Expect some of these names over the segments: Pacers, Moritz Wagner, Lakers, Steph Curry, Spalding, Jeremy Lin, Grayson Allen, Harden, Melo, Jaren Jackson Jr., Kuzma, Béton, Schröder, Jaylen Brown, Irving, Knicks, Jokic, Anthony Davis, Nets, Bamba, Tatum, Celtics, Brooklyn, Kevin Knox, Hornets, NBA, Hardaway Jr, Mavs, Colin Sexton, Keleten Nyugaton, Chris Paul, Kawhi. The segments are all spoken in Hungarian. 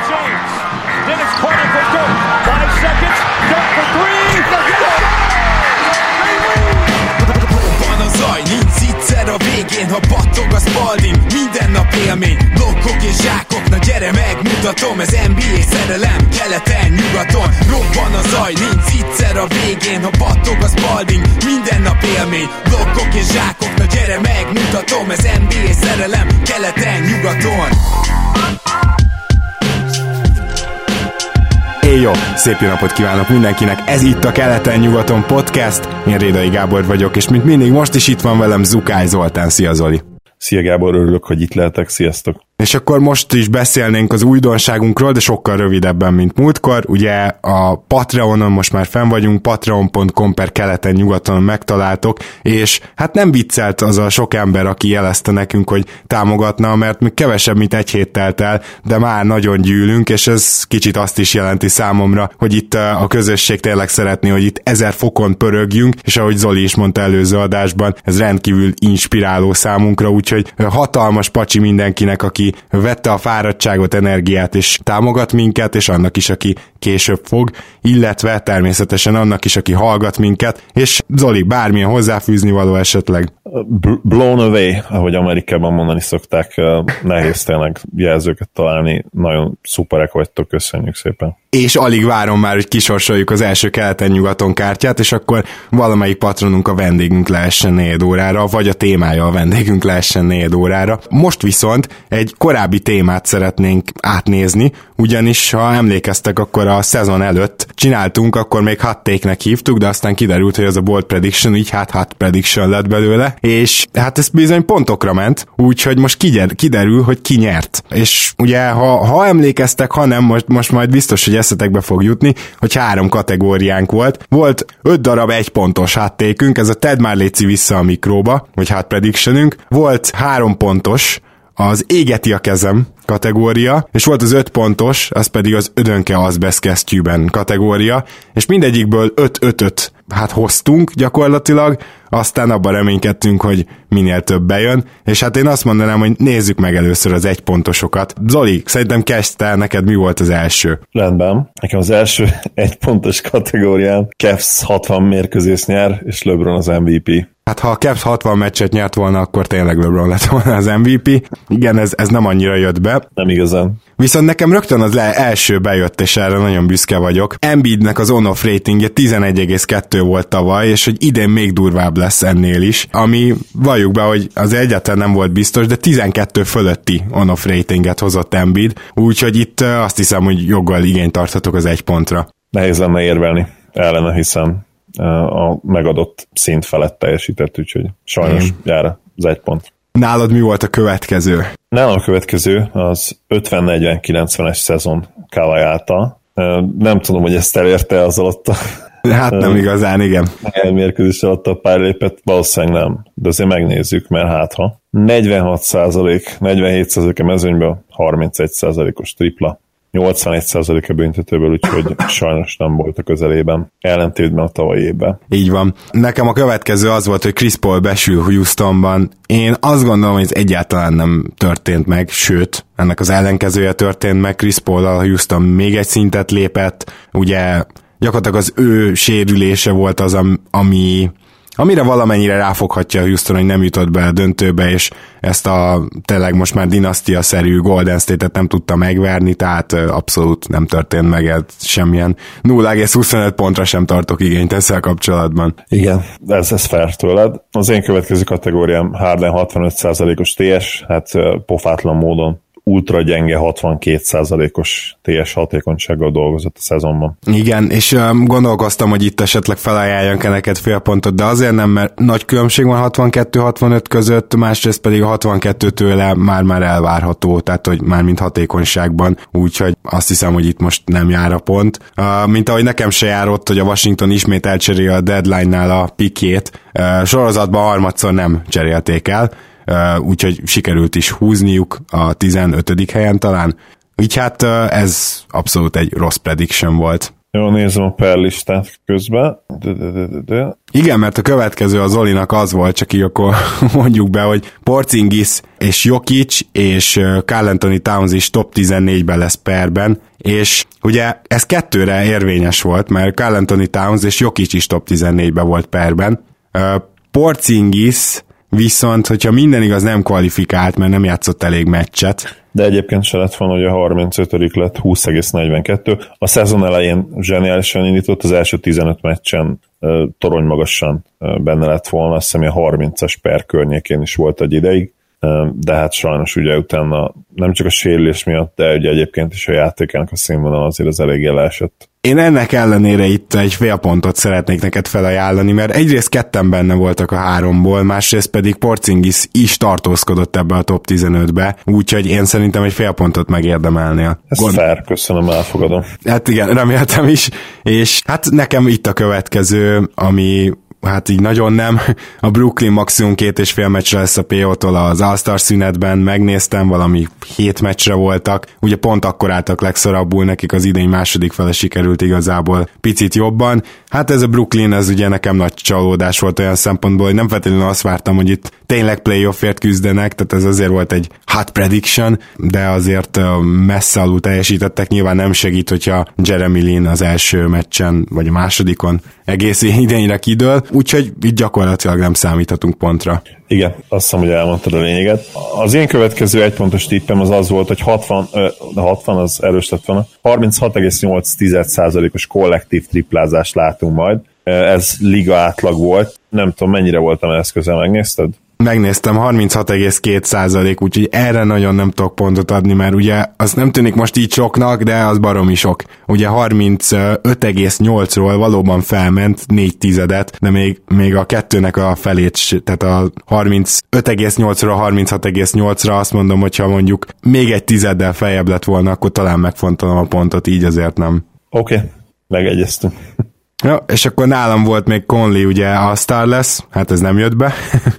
James. Then it's Carter for Dirk. 5 seconds. Dirk for three. Van a zaj, nincs egyszer a végén, ha battog a Spalding. Minden nap élmény, blokkok és zsákok. Na gyere, megmutatom, ez NBA szerelem, keleten, nyugaton. Robban a zaj, nincs egyszer a végén, ha battog a Spalding. Minden nap élmény, blokkok és zsákok. Na gyere, megmutatom, ez NBA szerelem, keleten, nyugaton. Jó, szép jó napot kívánok mindenkinek, ez itt a Keleten Nyugaton Podcast, én Rédai Gábor vagyok, és mint mindig most is itt van velem Zukály Zoltán. Szia Zoli! Szia Gábor, örülök, hogy itt lehetek, sziasztok! És akkor most is beszélnénk az újdonságunkról, de sokkal rövidebben, mint múltkor. Ugye a Patreonon most már fenn vagyunk, patreon.com/keleten-nyugaton megtaláltok, és hát nem viccelt az a sok ember, aki jelezte nekünk, hogy támogatna, mert még kevesebb, mint egy hét telt el, de már nagyon gyűlünk, és ez kicsit azt is jelenti számomra, hogy itt a közösség tényleg szeretné, hogy itt 1000 fokon pörögjünk, és ahogy Zoli is mondta előző adásban, ez rendkívül inspiráló számunkra, úgyhogy hatalmas pacsi mindenkinek, aki vette a fáradtságot, energiát és támogat minket, és annak is, aki később fog, illetve természetesen annak is, aki hallgat minket. És Zoli, bármilyen hozzáfűzni való esetleg? Blown away, ahogy Amerikában mondani szokták, nehéz tényleg jelzőket találni, nagyon szuperek vagytok, köszönjük szépen. És alig várom már, hogy kisorsoljuk az első Keleten-nyugaton kártyát, és akkor valamelyik patronunk a vendégünk lehessen 4 órára, vagy a témája a vendégünk lehessen 4 órára. Most viszont egy korábbi témát szeretnénk átnézni, ugyanis ha emlékeztek, akkor a szezon előtt csináltunk, akkor még hot take-nek hívtuk, de aztán kiderült, hogy az a bold prediction, így hát hot prediction lett belőle, és hát ez bizony pontokra ment, úgyhogy most kiderül, hogy ki nyert. És ugye, ha emlékeztek, ha nem, most majd biztos, hogy eszetekbe fog jutni, hogy 3 kategóriánk volt. Volt 5 darab 1 pontos hot take-ünk, ez a Ted már léci vissza a mikróba, vagy hot predictionünk. Volt 3 pontos, az égeti a kezem kategória, és volt az 5 pontos, az pedig az ödönke azbesztkesztyűben kategória, és mindegyikből 5-5-öt hát hoztunk gyakorlatilag, aztán abban reménykedtünk, hogy minél több bejön, és hát én azt mondanám, hogy nézzük meg először az 1 pontosokat. Zoli, szerintem kezdj el, neked mi volt az első? Rendben, nekem az első 1 pontos kategórián Cavs 60 mérkőzést nyer, és LeBron az MVP. Hát ha a Cavs 60 meccset nyert volna, akkor tényleg LeBron lett volna az MVP. Igen, ez nem annyira jött be. Nem igazán. Viszont nekem rögtön az első bejött, és erre nagyon büszke vagyok. Embiidnek az on-off ratingje 11,2 volt tavaly, és hogy idén még durvább lesz ennél is, ami valljuk be, hogy az egyáltalán nem volt biztos, de 12 fölötti on-off ratinget hozott Embiid, úgyhogy itt azt hiszem, hogy joggal igényt tarthatok az 1 pontra. Nehéz lenne érvelni ellene, hiszen a megadott szint felett teljesített, úgyhogy sajnos jár az 1 pont. Nálad mi volt a következő? Nálam a következő az 50-40-90-es szezon Kawhi által. Nem tudom, hogy ezt elérte az alatt a... Hát nem igazán, igen. Mérkőzés alatt a pár lépett, valószínűleg nem. De azért megnézzük, mert hátha. 46%, 47% a mezőnyből, 31%-os tripla. 81%-a büntetőből, úgyhogy sajnos nem volt a közelében, ellentétben a tavalyi évben. Így van. Nekem a következő az volt, hogy Chris Paul besül Houstonban. Én azt gondolom, hogy ez egyáltalán nem történt meg, sőt, ennek az ellenkezője történt meg. Chris Paul-al Houston még egy szintet lépett, ugye gyakorlatilag az ő sérülése volt az, amire valamennyire ráfoghatja Houston, hogy nem jutott be a döntőbe, és ezt a tényleg most már dinasztiaszerű Golden State-et nem tudta megverni, tehát abszolút nem történt meg ez semmilyen. 0,25 pontra sem tartok igényt ezzel kapcsolatban. Igen, ez fair tőled. Az én következő kategóriám Harden 65%-os TS, hát pofátlan módon ultra gyenge 62%-os TS hatékonysággal dolgozott a szezonban. Igen, és gondolkoztam, hogy itt esetleg felajánljunk-e neked fél pontot, de azért nem, mert nagy különbség van 62-65 között, másrészt pedig a 62-től már elvárható, tehát hogy már mint hatékonyságban, úgyhogy azt hiszem, hogy itt most nem jár a pont. Mint ahogy nekem se jár ott, hogy a Washington ismét elcseréli a deadline-nál a pikét, sorozatban harmadszor nem cserélték el, úgyhogy sikerült is húzniuk a 15. helyen talán. Így hát ez abszolút egy rossz prediction volt. Jó, nézem a perlistát közben. Igen, mert a következő a Zolinak az volt, csak így akkor mondjuk be, hogy Porzingis és Jokic és Karl Anthony Towns is top 14-ben lesz perben, és ugye ez kettőre érvényes volt, mert Karl Anthony Towns és Jokic is top 14-ben volt perben. Porzingis viszont, hogyha minden igaz, nem kvalifikált, mert nem játszott elég meccset. De egyébként se lett volna, hogy a 35. lett 20,42. A szezon elején zseniálisan indított, az első 15 meccsen toronymagasan benne lett volna, azt hiszem, a 30-as per környékén is volt egy ideig, de hát sajnos ugye utána nem csak a sérülés miatt, de ugye egyébként is a játékának a színvonal azért az eléggé leesett. Én ennek ellenére itt egy fél pontot szeretnék neked felajánlani, mert egyrészt ketten benne voltak a háromból, másrészt pedig Porzingis is tartózkodott ebbe a top 15-be, úgyhogy én szerintem egy fél pontot megérdemelnél. Ez fair, köszönöm, elfogadom. Hát igen, reméltem is, és hát nekem itt a következő, ami hát így nagyon nem. A Brooklyn maximum 2,5 meccsre lesz a PO-tól az All-Star szünetben, megnéztem, valami 7 meccsre voltak, ugye pont akkor álltak legszorabbul, nekik az idény második fele sikerült igazából picit jobban. Hát ez a Brooklyn, ez ugye nekem nagy csalódás volt olyan szempontból, hogy nem feltétlenül azt vártam, hogy itt tényleg playoffért küzdenek, tehát ez azért volt egy hot prediction, de azért messze alul teljesítettek, nyilván nem segít, hogyha Jeremy Lin az első meccsen, vagy a másodikon egész idényre kidől, úgyhogy itt gyakorlatilag nem számíthatunk pontra. Igen, azt hiszem, hogy elmondtad a lényeget. Az én következő egypontos tippem az az volt, hogy 60 az erős lett volna, 36,8%-os kollektív triplázást látunk majd. Ez liga átlag volt. Nem tudom, mennyire voltam ehhez közel, megnézted? Megnéztem, 36,2%, úgyhogy erre nagyon nem tudok pontot adni, mert ugye az nem tűnik most így soknak, de az baromi sok. Ugye 35,8-ról valóban felment 4 tizedet, de még a kettőnek a felét, tehát a 35,8-ról 36,8-ra azt mondom, hogyha mondjuk még egy tizeddel feljebb lett volna, akkor talán megfontolom a pontot, így azért nem. Oké, megegyeztünk. Ja, és akkor nálam volt még Conley, ugye a sztár lesz, hát ez nem jött be,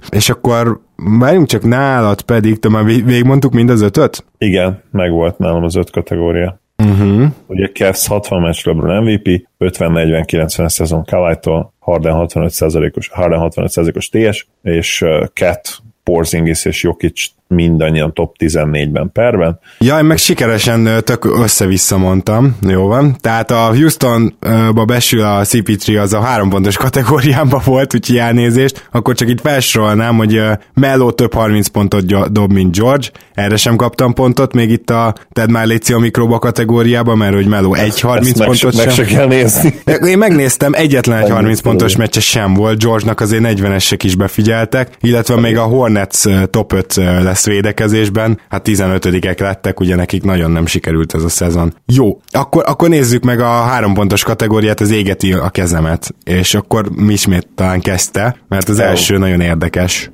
és akkor várjunk csak nálad pedig, te már végigmondtuk mind az 5-öt? Igen, megvolt nálam az 5 kategória. Uh-huh. Ugye Cavs 60 meccs LeBron MVP, 50-40-90 szezon Kawhi-tól, Harden 65%-os TS, és Cat, Porzingis és Jokic mindannyian top 14-ben perben. Jaj, meg sikeresen tök össze-vissza mondtam. Jó van. Tehát a Houstonba besül a CP3, az a 3 pontos kategóriában volt, úgyhogy elnézést. Akkor csak itt felsorolnám, hogy Melo több 30 pontot dob, mint George. Erre sem kaptam pontot, még itt a Ted már létszik a mikroba kategóriában, mert hogy Melo egy 30 pontot sem. Ezt meg se kell nézni. Én megnéztem, egyetlen egy 30 pontos meccse sem volt. George-nak azért 40-esek is befigyeltek, illetve még a Hornets top 5 lesz védekezésben, hát 15-ek lettek, ugye nekik nagyon nem sikerült ez a szezon. Jó, akkor nézzük meg a 3 pontos kategóriát, az égeti a kezemet, és akkor mi ismét talán kezdte, mert az első nagyon érdekes.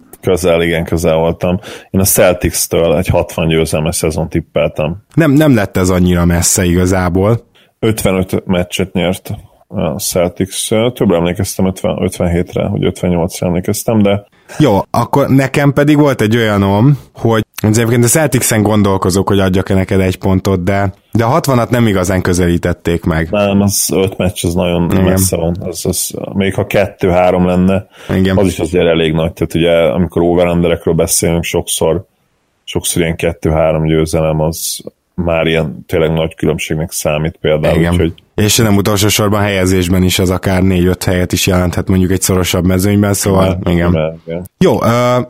Igen, közel voltam. Én a Celtics-től egy 60 győzelmes szezon tippeltem. Nem lett ez annyira messze igazából. 55 meccset nyert a Celtics, többre emlékeztem 57-re, hogy 58-re emlékeztem, de... Jó, akkor nekem pedig volt egy olyanom, hogy egyébként a Celticsen gondolkozok, hogy adjak-e neked egy pontot, de a 60-at nem igazán közelítették meg. Nem, az 5 meccs, az nagyon messze van. Az, még ha 2-3 lenne, igen, az is azért elég nagy. Tehát ugye, amikor over-underekről beszélünk, sokszor ilyen 2-3 győzelem, az már ilyen tényleg nagy különbségnek számít például. Úgyhogy... És nem utolsó sorban helyezésben is az akár 4-5 helyet is jelenthet mondjuk egy szorosabb mezőnyben, szóval igen. Jó,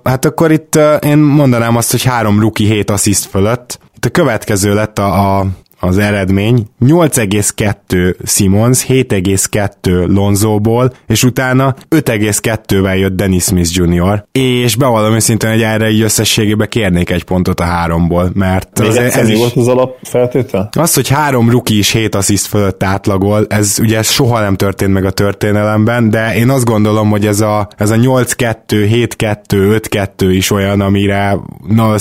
hát akkor itt én mondanám azt, hogy 3 rookie 7 assziszt fölött. Itt a következő lett a az eredmény, 8,2 Simmons, 7,2 Lonzóból, és utána 5,2-vel jött Dennis Smith Jr. És bevallom őszintén, hogy erre így összességében kérnék egy pontot a háromból, mert... Még ez volt az alapfeltétel? Az, hogy 3 rookie is 7 assziszt fölött átlagol, ez ugye soha nem történt meg a történelemben, de én azt gondolom, hogy ez a 8-2, 7-2, 5-2 is olyan, amire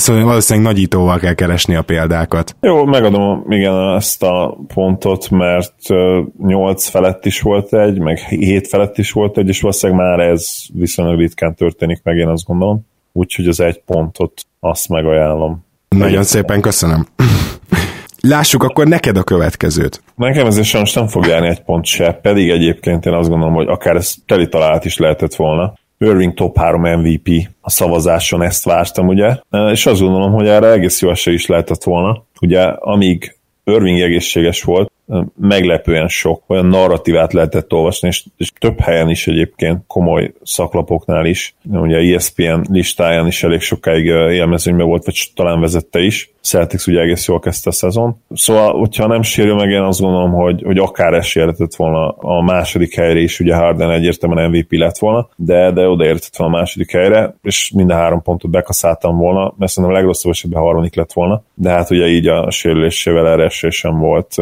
valószínűleg nagyítóval kell keresni a példákat. Jó, megadom igen ezt a pontot, mert 8 felett is volt egy, meg 7 felett is volt egy, és valószínűleg már ez viszonylag ritkán történik meg, én azt gondolom. Úgyhogy az egy pontot azt megajánlom. Nagyon szépen köszönöm. Lássuk akkor neked a következőt. Nekem ezért sajnos nem fog járni egy pont se, pedig egyébként én azt gondolom, hogy akár ez teli találat is lehetett volna. Irving top 3 MVP a szavazáson, ezt vártam, ugye? És azt gondolom, hogy erre egész jó esély is lehetett volna. Ugye, amíg Irving egészséges volt, meglepően sok olyan narratívát lehetett olvasni, és több helyen is egyébként, komoly szaklapoknál is, ugye ESPN listáján is elég sokáig élmezőnyben volt, vagy talán vezette is. Celtics ugye egész jól kezdte a szezon. Szóval, hogyha nem sérül meg, én azt gondolom, hogy akár esélye lehetett volna a második helyre is, ugye Harden egyértelműen MVP lett volna, de odaértett volna a második helyre, és mind a 3 pontot bekaszáltam volna, mert szerintem a legrosszabb esetben 3. lett volna, de hát ugye így a sérülésével erre esély sem volt.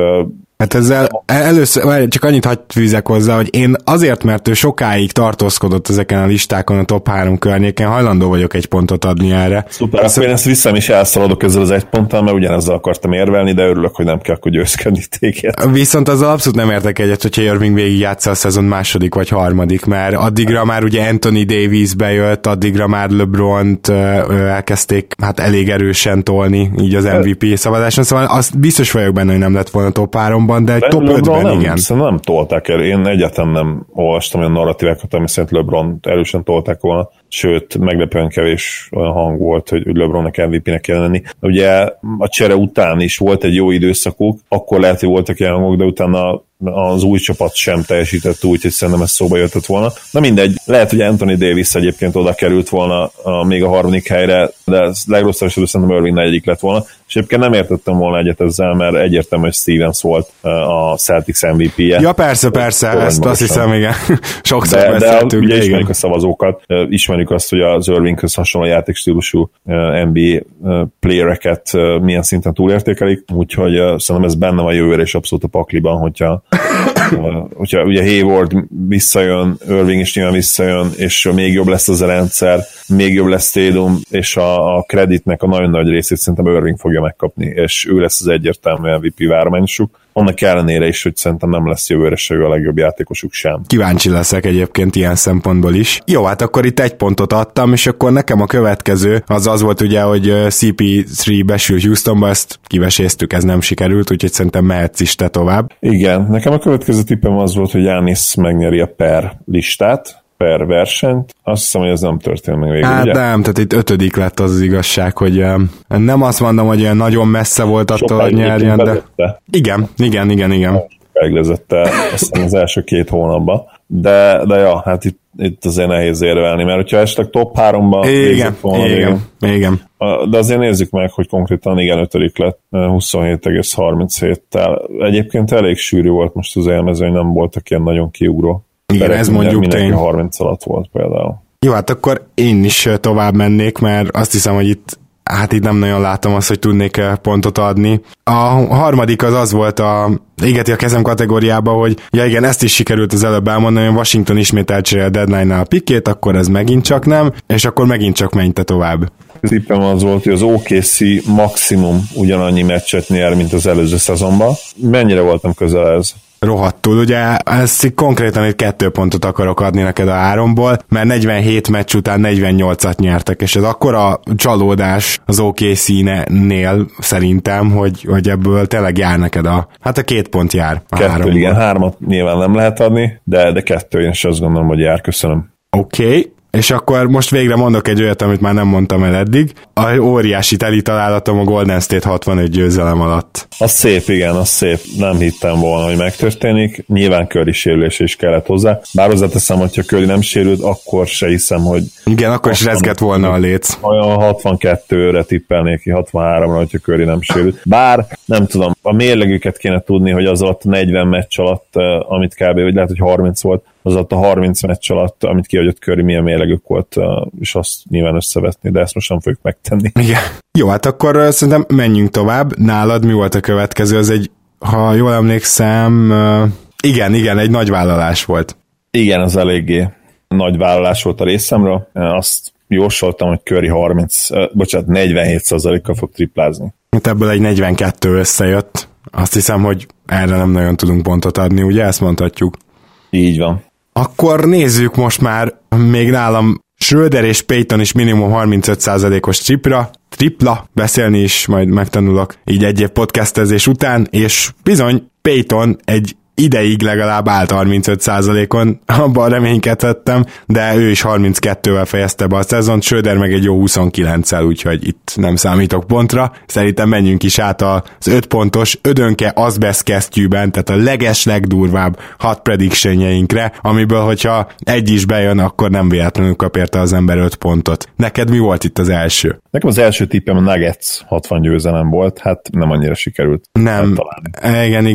Hát ezzel először csak annyit hadd fűzek hozzá, hogy én azért, mert ő sokáig tartózkodott ezeken a listákon a top 3 környéken, hajlandó vagyok egy pontot adni erre. Szuper, akkor én ezt vissza is elszaladok ezzel az egy ponttal, mert ugyanazzal akartam érvelni, de örülök, hogy nem kell akkor győzködni téged. Viszont azzal abszolút nem értek egyet, hogyha Irving végigjátsza a szezon második vagy harmadik, mert addigra már ugye Anthony Davis bejött, addigra már LeBront elkezdték hát elég erősen tolni így az MVP szavazáson, szóval azt biztos vagyok benne, hogy nem lett volna top 3 de egy top 5-ben nem, igen. Szerintem nem tolták el. Én egyetem nem olvastam olyan narratívákat, ami szerint LeBron erősen tolták volna. Sőt, meglepően kevés olyan hang volt, hogy LeBronnak MVP-nek kell lenni. Ugye a csere után is volt egy jó időszakuk, akkor lehet, hogy voltak ilyen hangok, de utána az új csapat sem teljesített úgy, hogy szerintem ez szóba jöttett volna. Na mindegy, lehet, hogy Anthony Davis egyébként oda került volna még a harmadik helyre, de ez legrosszabb esetben szerintem Irving negyedik lett volna, és egyébként nem értettem volna egyet ezzel, mert egyértelmű, hogy Stevens volt a Celtics MVP-je. Ja persze, ezt azt hiszem, igen. Sokszor beszéltünk. Ugye ismerjük a szavazókat, ismerjük azt, hogy az Irvinghez hasonló játékstílusú NBA playereket milyen szinten túlértékelik, úgyhogy szerintem ez benne van jövőre és abszolút a pakliban, hogyha ugye Hayward visszajön, Irving is nyilván visszajön, és még jobb lesz az a rendszer, még jobb lesz Tatum, és a kreditnek a nagyon nagy részét szerintem Irving fogja megkapni, és ő lesz az egyértelmű MVP várományosuk. Annak ellenére is, hogy szerintem nem lesz jövőre se a legjobb játékosuk sem. Kíváncsi leszek egyébként ilyen szempontból is. Jó, hát akkor itt egy pontot adtam, és akkor nekem a következő az volt ugye, hogy CP3 besült Houstonba, ezt kiveséztük, ez nem sikerült, úgyhogy szerintem mehetsz is te tovább. Igen, nekem a következő tippem az volt, hogy Giannis megnyeri a per listát, per versenyt. Azt hiszem, hogy ez nem történt meg végül, hát ugye? Nem, tehát itt 5. lett az igazság, hogy nem azt mondom, hogy olyan nagyon messze volt attól, hogy nyerjen, de... Igen. Meglezette aztán az első 2 hónapban, de ja, hát itt azért nehéz érvelni, mert hogyha esetleg top 3-ban nézzük volna, igen. De azért nézzük meg, hogy konkrétan igen, 5. lett 27,37-tel. Egyébként elég sűrű volt most az élmező, nem voltak ilyen nagyon kiugró. Igen, ez mondjuk tény. 30 alatt volt például. Jó, hát akkor én is tovább mennék, mert azt hiszem, hogy itt nem nagyon látom azt, hogy tudnék pontot adni. A harmadik az volt égeti a kezem kategóriába, hogy igen, ezt is sikerült az előbb elmondani, hogy Washington ismét elcserélje a deadline-nál a pikét, akkor ez megint csak nem, és akkor megint csak menj te tovább. Az tippem az volt, hogy az OKC maximum ugyanannyi meccset nyer, mint az előző szezonban. Mennyire voltam közel ez? Rohadtul, ugye ezt konkrétan itt 2 pontot akarok adni neked a 3-ból, mert 47 meccs után 48-at nyertek, és ez akkora csalódás az OKC-nél szerintem, hogy ebből tényleg jár neked a 2 pont jár a 2, 3-ból. Igen, 3-at nyilván nem lehet adni, de 2 én is azt gondolom, hogy jár, köszönöm. Oké. És akkor most végre mondok egy olyat, amit már nem mondtam el eddig. A óriási teli találatom a Golden State 65 győzelem alatt. Az szép, igen, az szép. Nem hittem volna, hogy megtörténik. Nyilván Curry sérülés is kellett hozzá. Bár hozzáteszem, hogyha Curry nem sérült, akkor se hiszem, hogy... Igen, akkor is rezgett volna a léc. Olyan 62-re tippelnék ki, 63-ra, hogyha Curry nem sérült. Bár, nem tudom, a mérlegüket kéne tudni, hogy az alatt 40 meccs alatt, amit kb. Vagy lehet, hogy 30 volt, az alatt a 30 meccs alatt, amit kihagyott Curry, milyen mérlegük volt, és azt nyilván összevetni, de ezt most nem fogjuk megtenni. Igen. Jó, hát akkor szerintem menjünk tovább. Nálad mi volt a következő? Ez egy, ha jól emlékszem, igen, egy nagy vállalás volt. Igen, az eléggé nagy vállalás volt a részemről. Azt jósoltam, hogy Curry 47%-kal fog triplázni. Hát ebből egy 42 összejött. Azt hiszem, hogy erre nem nagyon tudunk pontot adni, ugye? Ezt mondhatjuk. Így van. Akkor nézzük most már, még nálam Schröder és Peyton is minimum 35%-os tripla, beszélni is majd megtanulok így egy év podcastezés után, és bizony Peyton egy ideig legalább állt 35%-on, abban reménykedhettem, de ő is 32-vel fejezte be a szezont, Schröder meg egy jó 29-szel, úgyhogy itt nem számítok pontra. Szerintem menjünk is át az 5 pontos ödönke azbesz kesztyűben, tehát a legeslegdurvább 6 predictionjeinkre, amiből, hogyha egy is bejön, akkor nem véletlenül kap érte az ember 5 pontot. Neked mi volt itt az első? Nekem az első tippem a Nuggets 60 győzelem volt, hát nem annyira sikerült. Nem,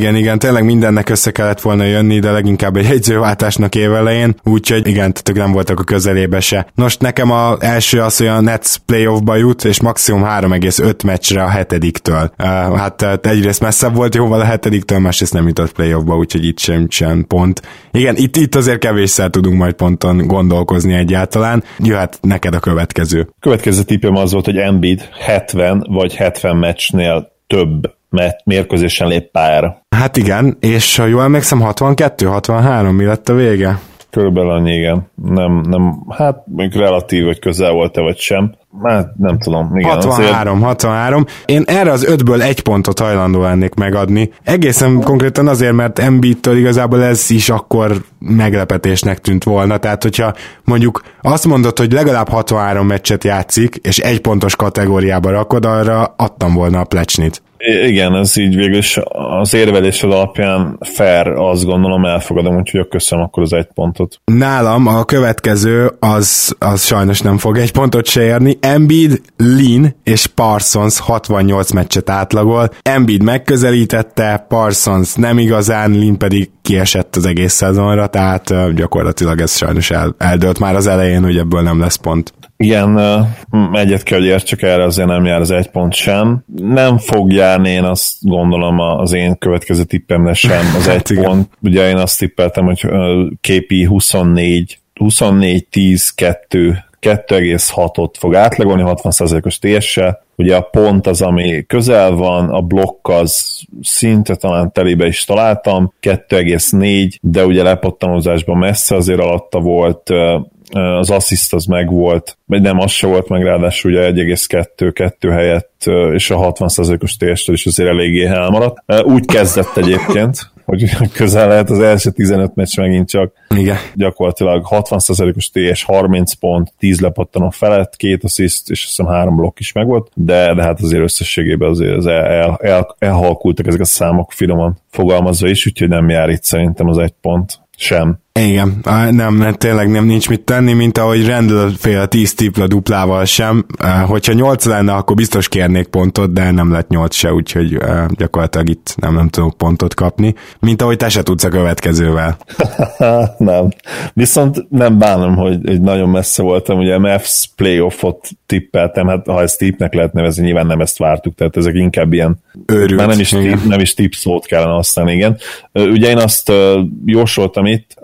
igen, tényleg mindennek össze kellett volna jönni, de leginkább egy jegyzőváltásnak évelején, úgyhogy igen, tehát nem voltak a közelébe se. Nos, nekem az első az, hogy a Nets playoffba jut, és maximum 3,5 meccsre a 7-től. Hát egyrészt messzebb volt jóval a 7-től, másrészt nem jutott playoffba, úgyhogy itt sem pont. Igen, itt azért kevésszer tudunk majd ponton gondolkozni egyáltalán. Jöhet neked a következő. Következő tippem az volt, hogy Embiid 70 vagy 70 meccsnél több mérkőzésen lép pályára. Hát igen, és ha jól emlékszem, 62-63, mi lett a vége? Körülbelül annyi, igen. Nem, hát mondjuk relatív, hogy közel volt-e, vagy sem. Hát nem tudom. Igen, 63. Én erre az 5-ből egy pontot hajlandó lennék megadni. Egészen konkrétan azért, mert Embiidtől igazából ez is akkor meglepetésnek tűnt volna. Tehát, hogyha mondjuk azt mondod, hogy legalább 63 meccset játszik, és egy pontos kategóriába rakod, arra adtam volna a plecsnit. Igen, ez így végülis az érvelésed alapján fair, azt gondolom, elfogadom, úgyhogy köszönöm akkor az egy pontot. Nálam a következő az sajnos nem fog egy pontot se érni. Embiid, Lin és Parsons 68 meccset átlagol. Embiid megközelítette, Parsons nem igazán, Lin pedig kiesett az egész szezonra, tehát gyakorlatilag ez sajnos eldőlt már az elején, hogy ebből nem lesz pont. Igen, egyet kell, hogy értsek, erre azért nem jár az egy pont sem. Nem fog járni, én azt gondolom, az én következő tippemre sem az egy pont. Ugye én azt tippeltem, hogy KP 24-10-2 2,6-ot fog átlagolni, 60%-os TS-sel. Ugye a pont az, ami közel van, a blokk az szinte talán telibe is találtam, 2,4, de ugye lepattanózásban messze azért alatta volt, az assziszt az meg volt, vagy nem, az se volt meg, ráadásul ugye 1,2 helyett, és a 60%-os TS-től is azért eléggé elmaradt. Úgy kezdett egyébként, hogy közel lehet az első 15 meccs megint csak. Igen. Gyakorlatilag 60%-os TS, 30 pont, 10 lepattanó felett, 2 assziszt, és azt hiszem 3 blokk is megvolt, de hát azért összességében azért az elhalkultak ezek a számok, finoman fogalmazva is, úgyhogy nem jár itt szerintem az egy pont sem. Igen, nem, tényleg nem, nincs mit tenni, mint ahogy rendelféle 10 tipla duplával sem. Hogyha 8 lenne, akkor biztos kérnék pontot, de nem lett 8 se, úgyhogy gyakorlatilag itt nem tudok pontot kapni. Mint ahogy te se tudsz a következővel. Nem. Viszont nem bánom, hogy nagyon messze voltam, ugye Mavs playoffot tippeltem, hát ha ezt tippnek lehet nevezni, nyilván nem ezt vártuk, tehát ezek inkább ilyen őrült. Már nem is tipp szót kellene használni, igen. Ugye én azt jósoltam itt,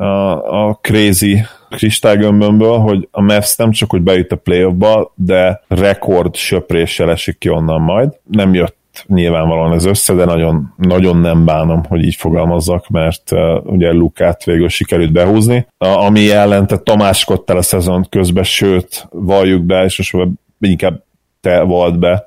a crazy kristálygömbömből, hogy a Mavs nem csak hogy bejut a playoffba, de rekord söpréssel esik ki onnan majd. Nem jött nyilvánvalóan ez össze, de nagyon, nagyon nem bánom, hogy így fogalmazzak, mert ugye Lukát végül sikerült behúzni. Ami ellen te tamáskodtál a szezon közben, sőt, valljuk be, és most inkább te vald be,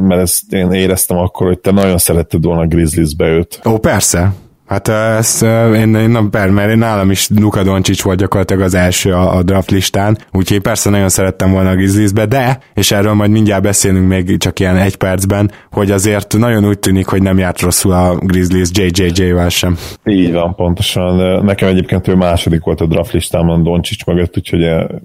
mert ezt én éreztem akkor, hogy te nagyon szeretted volna Grizzliesbe őt. Ó, persze. Hát ezt én nálam is Luka Doncic volt gyakorlatilag az első a draft listán, úgyhogy persze nagyon szerettem volna a Grizzliesbe, de, és erről majd mindjárt beszélünk még csak ilyen egy percben, hogy azért nagyon úgy tűnik, hogy nem járt rosszul a Grizzlies JJJ-vel sem. Így van, pontosan. Nekem egyébként ő második volt a draft listámon Doncic mögött, úgyhogy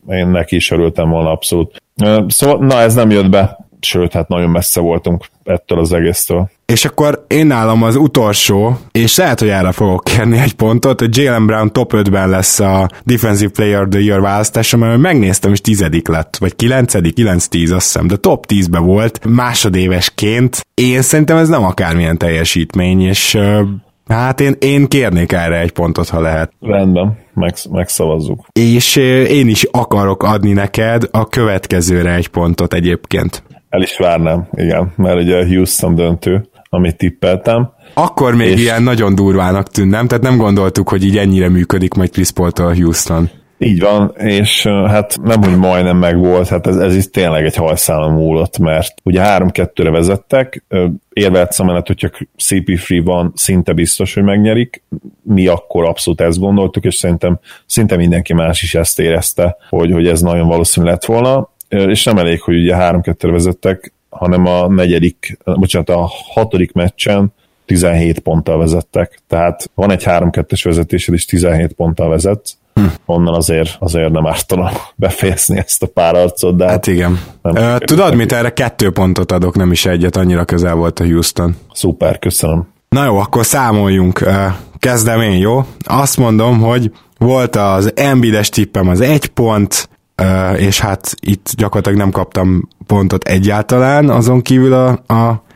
én neki is örültem volna abszolút. Szóval, na ez nem jött be, sőt, hát nagyon messze voltunk ettől az egésztől. És akkor én nálam az utolsó, és lehet, hogy erre fogok kérni egy pontot, hogy Jaylen Brown top 5-ben lesz a Defensive Player of the Year választása, mert megnéztem, és 10. lett, vagy 9-10, azt hiszem, de top 10-ben volt, másodévesként. Én szerintem ez nem akármilyen teljesítmény, és hát én kérnék erre egy pontot, ha lehet. Rendben, megszavazzuk. És én is akarok adni neked a következőre egy pontot egyébként. El is várnám, igen, mert ugye a Houston döntő, amit tippeltem. Akkor még és... ilyen nagyon durvának tűnnem, tehát nem gondoltuk, hogy így ennyire működik majd Chris Paultól a Houston. Így van, és hát nem úgy majdnem megvolt, hát ez is tényleg egy hajszálon múlott, mert ugye 3-2-re vezettek, érvehetsz a menet, hogyha CP3 van, szinte biztos, hogy megnyerik, mi akkor abszolút ezt gondoltuk, és szerintem szinte mindenki más is ezt érezte, hogy ez nagyon valószínű lett volna, és nem elég, hogy ugye 3-2-re vezettek, hanem a 6. meccsen 17 ponttal vezettek. Tehát van egy 3-2-es vezetésed, és 17 ponttal vezet. Onnan azért nem ártana befejezni ezt a pár arcot, de... Hát igen. Tudod mit, erre 2 pontot adok, nem is egyet, annyira közel volt a Houston. Szuper, köszönöm. Na jó, akkor számoljunk. Kezdem én, jó? Azt mondom, hogy volt az Embiid-es tippem az 1 pont, és hát itt gyakorlatilag nem kaptam pontot egyáltalán, azon kívül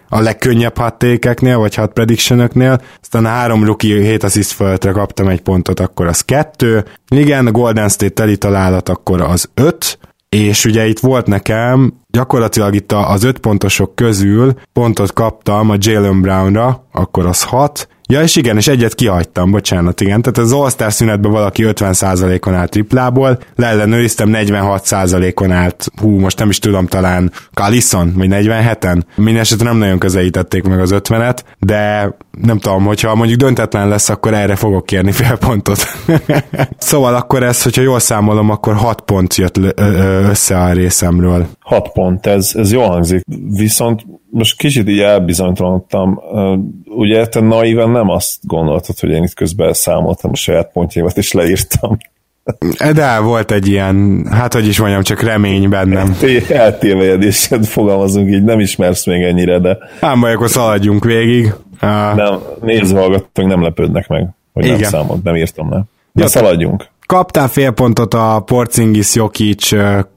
a legkönnyebb hattékeknél, vagy hat predictionöknél, aztán 3 rookie 7 assist fölöttre kaptam egy pontot, akkor az 2, igen, a Golden State teli találat, akkor az 5, és ugye itt volt nekem, gyakorlatilag itt az 5 pontosok közül pontot kaptam a Jaylen Brownra, akkor az 6, ja, és igen, és egyet kihagytam, bocsánat, igen. Tehát az All-Star szünetben valaki 50%-on állt triplából, leellenőriztem 46%-on állt, most nem is tudom, talán Callison, vagy 47-en. Mindenesetre nem nagyon közelítették meg az 50-et, de nem tudom, hogyha mondjuk döntetlen lesz, akkor erre fogok kérni fél pontot. Szóval akkor ez, hogyha jól számolom, akkor 6 pont jött össze a részemről. 6 pont, ez jól hangzik, viszont most kicsit így elbizonytalanodtam, ugye te naíven nem azt gondoltad, hogy én itt közben számoltam a saját pontjaimat, és leírtam. De volt egy ilyen, hát hogy is mondjam, csak remény bennem. Eltévejedésed, fogalmazunk így, nem ismersz még ennyire, de... Hát majd akkor szaladjunk végig. Nem, nézve hallgattunk, nem lepődnek meg, hogy igen. Nem számolt, nem írtam le. De szaladjunk. Kaptál fél pontot a Porzingis, Jokic,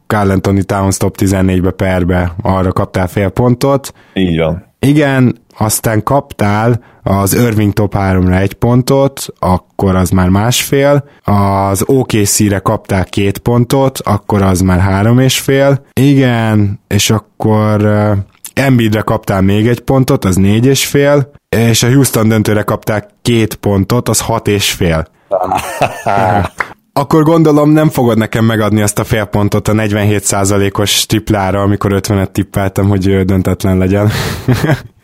Karl Anthony Towns top 14-be perbe, arra kaptál fél pontot. Így van. Igen, aztán kaptál az Irving top 3-ra 1 pontot, akkor az már 1,5, az OKC-re kaptál 2 pontot, akkor az már 3,5, igen, és akkor Embiidre kaptál még 1 pontot, az 4,5, és a Houston döntőre kaptál 2 pontot, az 6,5. Akkor gondolom nem fogod nekem megadni azt a fél pontot a 47%-os triplára, amikor 50-et tippeltem, hogy döntetlen legyen.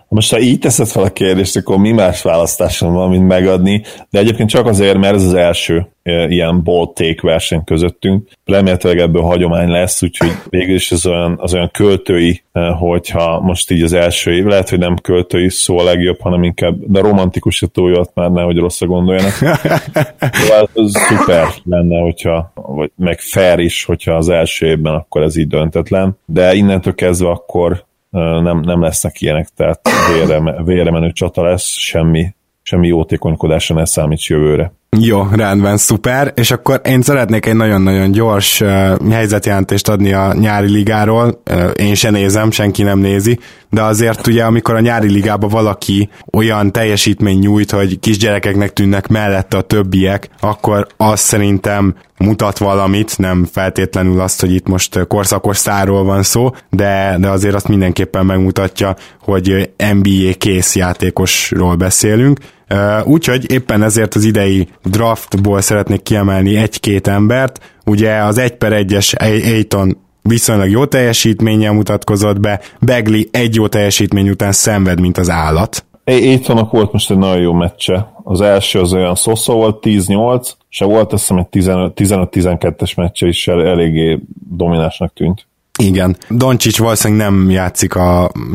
Most, ha így teszed fel a kérdést, akkor mi más választásom van, mint megadni, de egyébként csak azért, mert ez az első ilyen bold take verseny közöttünk. Remélhetőleg ebből hagyomány lesz, úgyhogy végül is az olyan költői, hogyha most így az első év, lehet, hogy nem költői szó a legjobb, hanem inkább, de romantikus a túljót már ne, hogy rosszra gondoljanak. Ez szuper lenne, hogyha, vagy meg fair is, hogyha az első évben akkor ez így döntetlen, de innentől kezdve akkor nem lesznek ilyenek, tehát vére menő csata lesz, semmi jótékonykodásra ne számíts jövőre. Jó, rendben, szuper, és akkor én szeretnék egy nagyon-nagyon gyors helyzetjelentést adni a nyári ligáról, én se nézem, senki nem nézi, de azért ugye, amikor a nyári ligába valaki olyan teljesítmény nyújt, hogy kisgyerekeknek tűnnek mellette a többiek, akkor azt szerintem mutat valamit, nem feltétlenül azt, hogy itt most korszakos sztárról van szó, de azért azt mindenképpen megmutatja, hogy NBA kész játékosról beszélünk. Úgyhogy éppen ezért az idei draftból szeretnék kiemelni 1-2 embert. Ugye az 1/1-es Peyton viszonylag jó teljesítménnyel mutatkozott be, Bagley egy jó teljesítmény után szenved, mint az állat. Peytonnak volt most egy nagyon jó meccse az első az olyan szó volt, 10-8, se volt, azt hiszem, egy 15-12-es meccse is eléggé dominásnak tűnt. Igen. Doncic valószínűleg nem játszik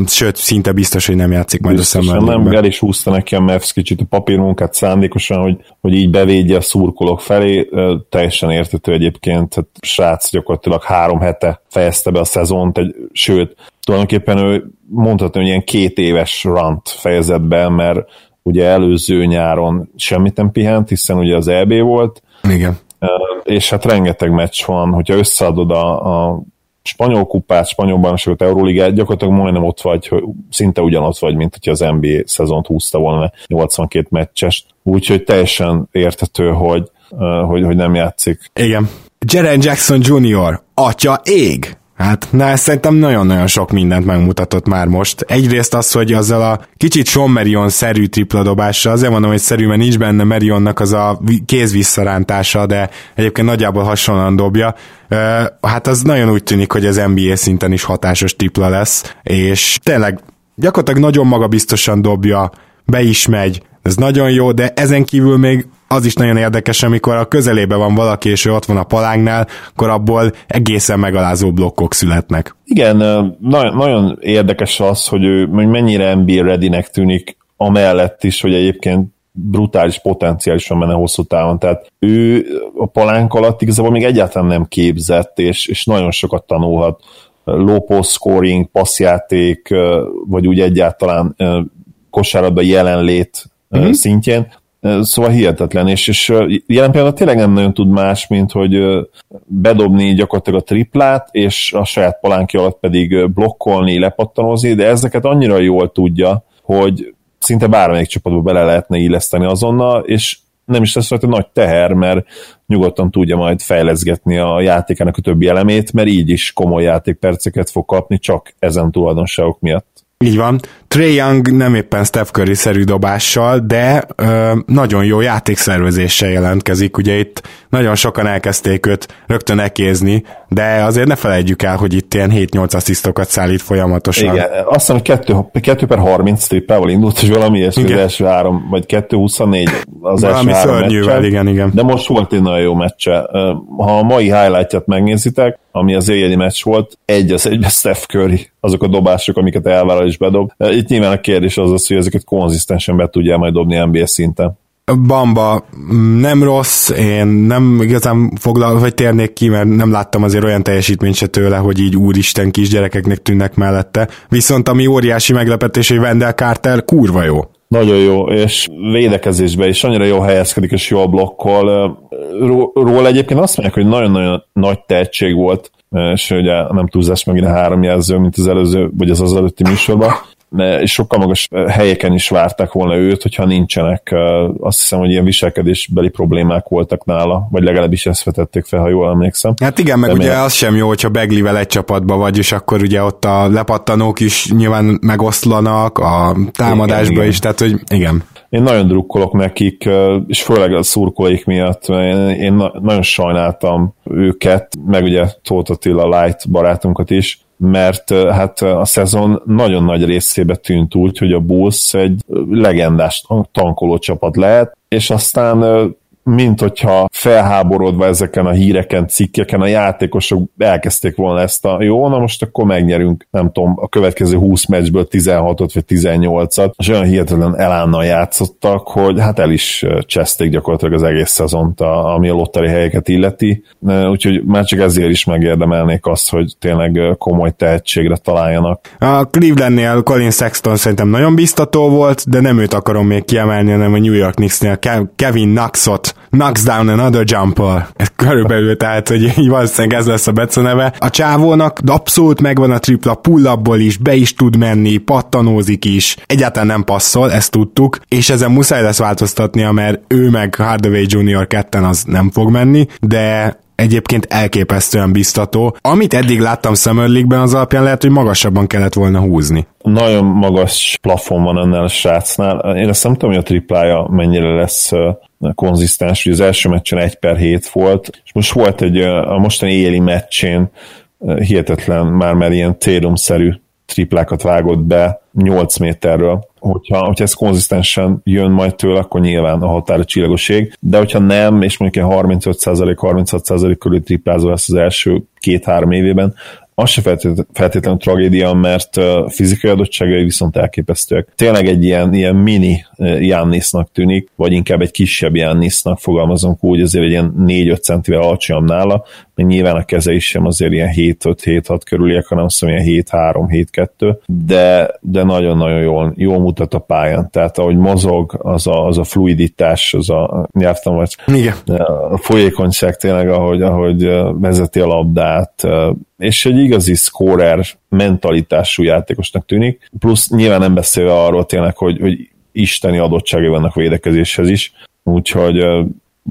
sőt, szinte biztos, hogy nem játszik majd biztos, a szemmelőkben. Nem, el is húzta neki a Mavs kicsit a papírmunkát szándékosan, hogy így bevédje a szurkolók felé. Teljesen értető egyébként, tehát srác gyakorlatilag 3 hete fejezte be a szezont, sőt, tulajdonképpen ő mondhatni, hogy ilyen 2 éves runt fejezett be, mert ugye előző nyáron semmit nem pihent, hiszen ugye az EB volt. Igen. És hát rengeteg meccs van, hogyha összeadod a spanyol kupát, spanyol bajnokságot, Euróligát, gyakorlatilag majdnem ott vagy, szinte ugyanott vagy, mint hogyha az NBA szezont húzta volna 82 meccsest. Úgyhogy teljesen érthető, hogy nem játszik. Igen. Jaren Jackson Jr. Atya ég! Hát, na, szerintem nagyon-nagyon sok mindent megmutatott már most. Egyrészt az, hogy azzal a kicsit Sean Marion-szerű tripladobással, azért mondom, hogy szerű, mert nincs benne Marionnak az a kézvisszarántása, de egyébként nagyjából hasonlóan dobja. Hát az nagyon úgy tűnik, hogy az NBA szinten is hatásos tripla lesz, és tényleg gyakorlatilag nagyon magabiztosan dobja, be is megy, ez nagyon jó, de ezen kívül még az is nagyon érdekes, amikor a közelébe van valaki, és ő ott van a palángnál, akkor abból egészen megalázó blokkok születnek. Igen, nagyon érdekes az, hogy ő mennyire NBA readynek tűnik, amellett is, hogy egyébként brutális potenciálisan menne hosszú távon. Tehát ő a palánk alatt igazából még egyáltalán nem képzett, és nagyon sokat tanulhat. Low post scoring, passzjáték, vagy úgy egyáltalán kosárlabda jelenlét szintjén. Szóval hihetetlen, és jelen pillanatban tényleg nem nagyon tud más, mint hogy bedobni gyakorlatilag a triplát, és a saját palánki alatt pedig blokkolni, lepattanozni, de ezeket annyira jól tudja, hogy szinte bármelyik csapatba bele lehetne illeszteni azonnal, és nem is lesz rajta nagy teher, mert nyugodtan tudja majd fejleszgetni a játékának a többi elemét, mert így is komoly játékperceket fog kapni csak ezen tulajdonságok miatt. Így van. Trae Young nem éppen Steph Curry-szerű dobással, de nagyon jó játékszervezéssel jelentkezik. Ugye itt nagyon sokan elkezdték őt rögtön ekézni, de azért ne felejtjük el, hogy itt ilyen 7-8 asszisztokat szállít folyamatosan. Igen, azt hiszem, hogy 2/30 trippával indult, és valami ilyesmi az első 3, vagy 2/24 az valami első 3 meccsen. Igen. De most volt egy nagyon jó meccse. Ha a mai highlight-ját megnézitek, ami az éjjeli meccs volt, egy az egyben Steph Curry, azok a dobások, amiket elvállal és bedob. Itt nyilván a kérdés az, hogy ezeket konzisztensen be tudja majd dobni NBA szinten. Bamba nem rossz, én nem igazán térnék ki, mert nem láttam azért olyan teljesítményt se tőle, hogy így úristen kisgyerekeknek tűnnek mellette. Viszont ami óriási meglepetés, hogy Wendell Carter kurva jó. Nagyon jó, és védekezésben is annyira jól helyezkedik, és jól blokkol. Róla egyébként azt mondják, hogy nagyon-nagyon nagy tehetség volt, és ugye nem túlzás megint 3 jelző, mint az előző, vagy az előtti műsorban, és sokkal magas helyeken is várták volna őt, hogyha nincsenek. Azt hiszem, hogy ilyen viselkedésbeli problémák voltak nála, vagy legalábbis ezt vetették fel, ha jól emlékszem. Hát igen, meg ugye az sem jó, hogyha Bagley-vel egy csapatban vagy, és akkor ugye ott a lepattanók is nyilván megoszlanak, a támadásba igen. is, tehát hogy igen. Én nagyon drukkolok nekik, és főleg a szurkolóik miatt. Én nagyon sajnáltam őket, meg ugye Tóth Attila Light barátunkat is, mert hát a szezon nagyon nagy részébe tűnt úgy, hogy a Bulls egy legendás tankoló csapat lehet, és aztán mint hogyha felháborodva ezeken a híreken, cikkeken a játékosok elkezdték volna ezt na most akkor megnyerünk, nem tudom, a következő 20 meccsből 16-ot vagy 18-at, és olyan hihetetlen elánnal játszottak, hogy hát el is cseszték gyakorlatilag az egész szezont, ami a lotteri helyeket illeti, úgyhogy már csak ezért is megérdemelnék azt, hogy tényleg komoly tehetségre találjanak. A Clevelandnél Colin Sexton szerintem nagyon biztató volt, de nem őt akarom még kiemelni, hanem a New York Knicksnél Kevin Knoxot knocks down another jumper. Ez körülbelül, tehát, hogy így valószínűleg ez lesz a beceneve. A csávónak abszolút megvan a tripla, pull-upból is, be is tud menni, pattanózik is, egyáltalán nem passzol, ezt tudtuk, és ezen muszáj lesz változtatnia, mert ő meg Hardaway Jr. ketten az nem fog menni, de egyébként elképesztően biztató. Amit eddig láttam Summer League-ben, az alapján lehet, hogy magasabban kellett volna húzni. Nagyon magas plafon van ennél a srácnál. Én azt nem tudom, hogy a triplája mennyire lesz konzisztens, hogy az első meccsen 1/7 volt, és most volt a mostani éjjeli meccsén hihetetlen, már ilyen Tatum-szerű triplákat vágott be 8 méterről. hogyha ez konzisztensen jön majd tőle, akkor nyilván a határ a csillagoség, de hogyha nem, és mondjuk 35-36% körül triplázó lesz az első 2-3 évében, az se feltétlenül tragédia, mert fizikai adottságai viszont elképesztőek. Tényleg egy ilyen mini Giannisnak tűnik, vagy inkább egy kisebb Giannisnak, fogalmazom úgy, azért egy ilyen 4-5 centivel alacsonyabb nála, mert nyilván a keze is sem azért ilyen 7-5-7-6 körüliek, hanem azt mondom ilyen 7-3-7-2, de nagyon-nagyon jól mutat a pályán. Tehát ahogy mozog, az a fluiditás, a folyékonyság tényleg, ahogy vezeti a labdát, és egy igazi scorer mentalitású játékosnak tűnik, plusz nyilván nem beszélve arról tényleg, hogy isteni adottságai vannak védekezéshez is, úgyhogy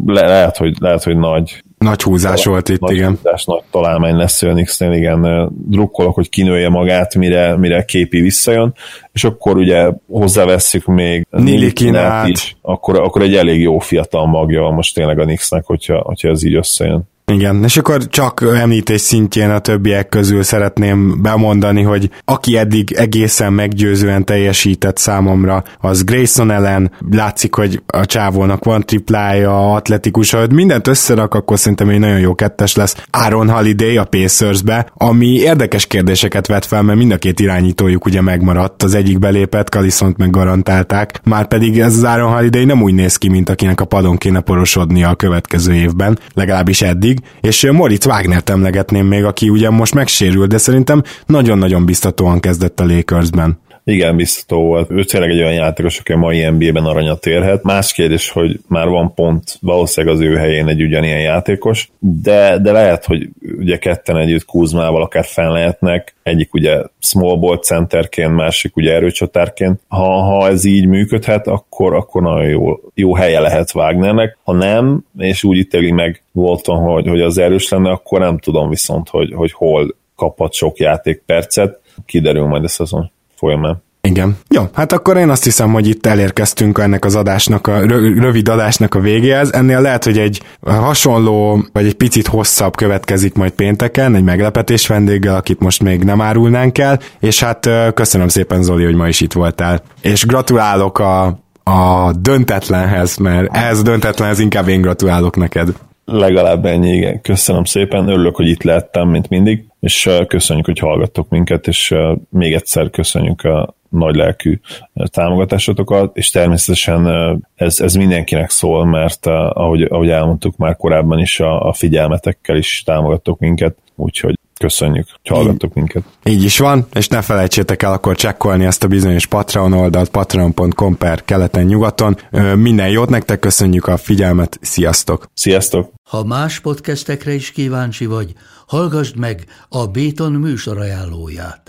lehet, hogy nagy húzás volt itt, igen. Nagy húzás, nagy találmány lesz Nixnél, igen. Drukkolok, hogy kinője magát, mire képi visszajön, és akkor ugye hozzávesszük még Nilikinát is, akkor egy elég jó fiatal magja van most tényleg a Nixnek, hogyha ez így összejön. Igen, és akkor csak említés szintjén a többiek közül szeretném bemondani, hogy aki eddig egészen meggyőzően teljesített számomra, az Grayson Allen, látszik, hogy a csávónak van triplája, atletikusa, hogy mindent összerak, akkor szerintem egy nagyon jó kettes lesz. Aaron Holiday a Pacersbe, ami érdekes kérdéseket vet fel, mert mind a két irányítójuk ugye megmaradt, az egyik belépett, Kallisont meg garantálták, már pedig ez az Aaron Holiday nem úgy néz ki, mint akinek a padon kéne porosodnia a következő évben, legalábbis eddig. És Moritz Wagnert emlegetném még, aki ugyan most megsérült, de szerintem nagyon-nagyon biztatóan kezdett a Lakersben. Igen, biztató volt. Ő tényleg egy olyan játékos, aki a mai NBA-ben aranyat érhet. Más kérdés, hogy már van pont valószínűleg az ő helyén egy ugyanilyen játékos, de lehet, hogy ugye ketten együtt Kuzmával akár fenn lehetnek, egyik ugye small ball centerként, másik ugye erőcsatárként. Ha ez így működhet, akkor nagyon jó helye lehet Wagnernek. Ha nem, és úgy ítéli meg Walton, hogy az erős lenne, akkor nem tudom viszont, hogy hol kaphat sok játékpercet. Kiderül majd a szezon folyamán. Igen. Jó, hát akkor én azt hiszem, hogy itt elérkeztünk ennek az adásnak, a rövid adásnak a végéhez. Ennél lehet, hogy egy hasonló, vagy egy picit hosszabb következik majd pénteken, egy meglepetés vendéggel, akit most még nem árulnánk el, és hát köszönöm szépen, Zoli, hogy ma is itt voltál. És gratulálok a döntetlenhez, mert ez döntetlenhez inkább én gratulálok neked. Legalább ennyi, igen. Köszönöm szépen, örülök, hogy itt lehettem, mint mindig, és köszönjük, hogy hallgattok minket, és még egyszer köszönjük a nagy lelkű támogatásotokat, és természetesen ez mindenkinek szól, mert ahogy elmondtuk már korábban is, a figyelmetekkel is támogattok minket, úgyhogy köszönjük, hogy hallgattok minket. Így is van, és ne felejtsétek el akkor csekkolni ezt a bizonyos Patreon oldalt, patreon.com/keleten-nyugaton. Minden jót nektek, köszönjük a figyelmet, sziasztok! Sziasztok! Ha más podcastekre is kíváncsi vagy, hallgassd meg a Béton műsor ajánlóját.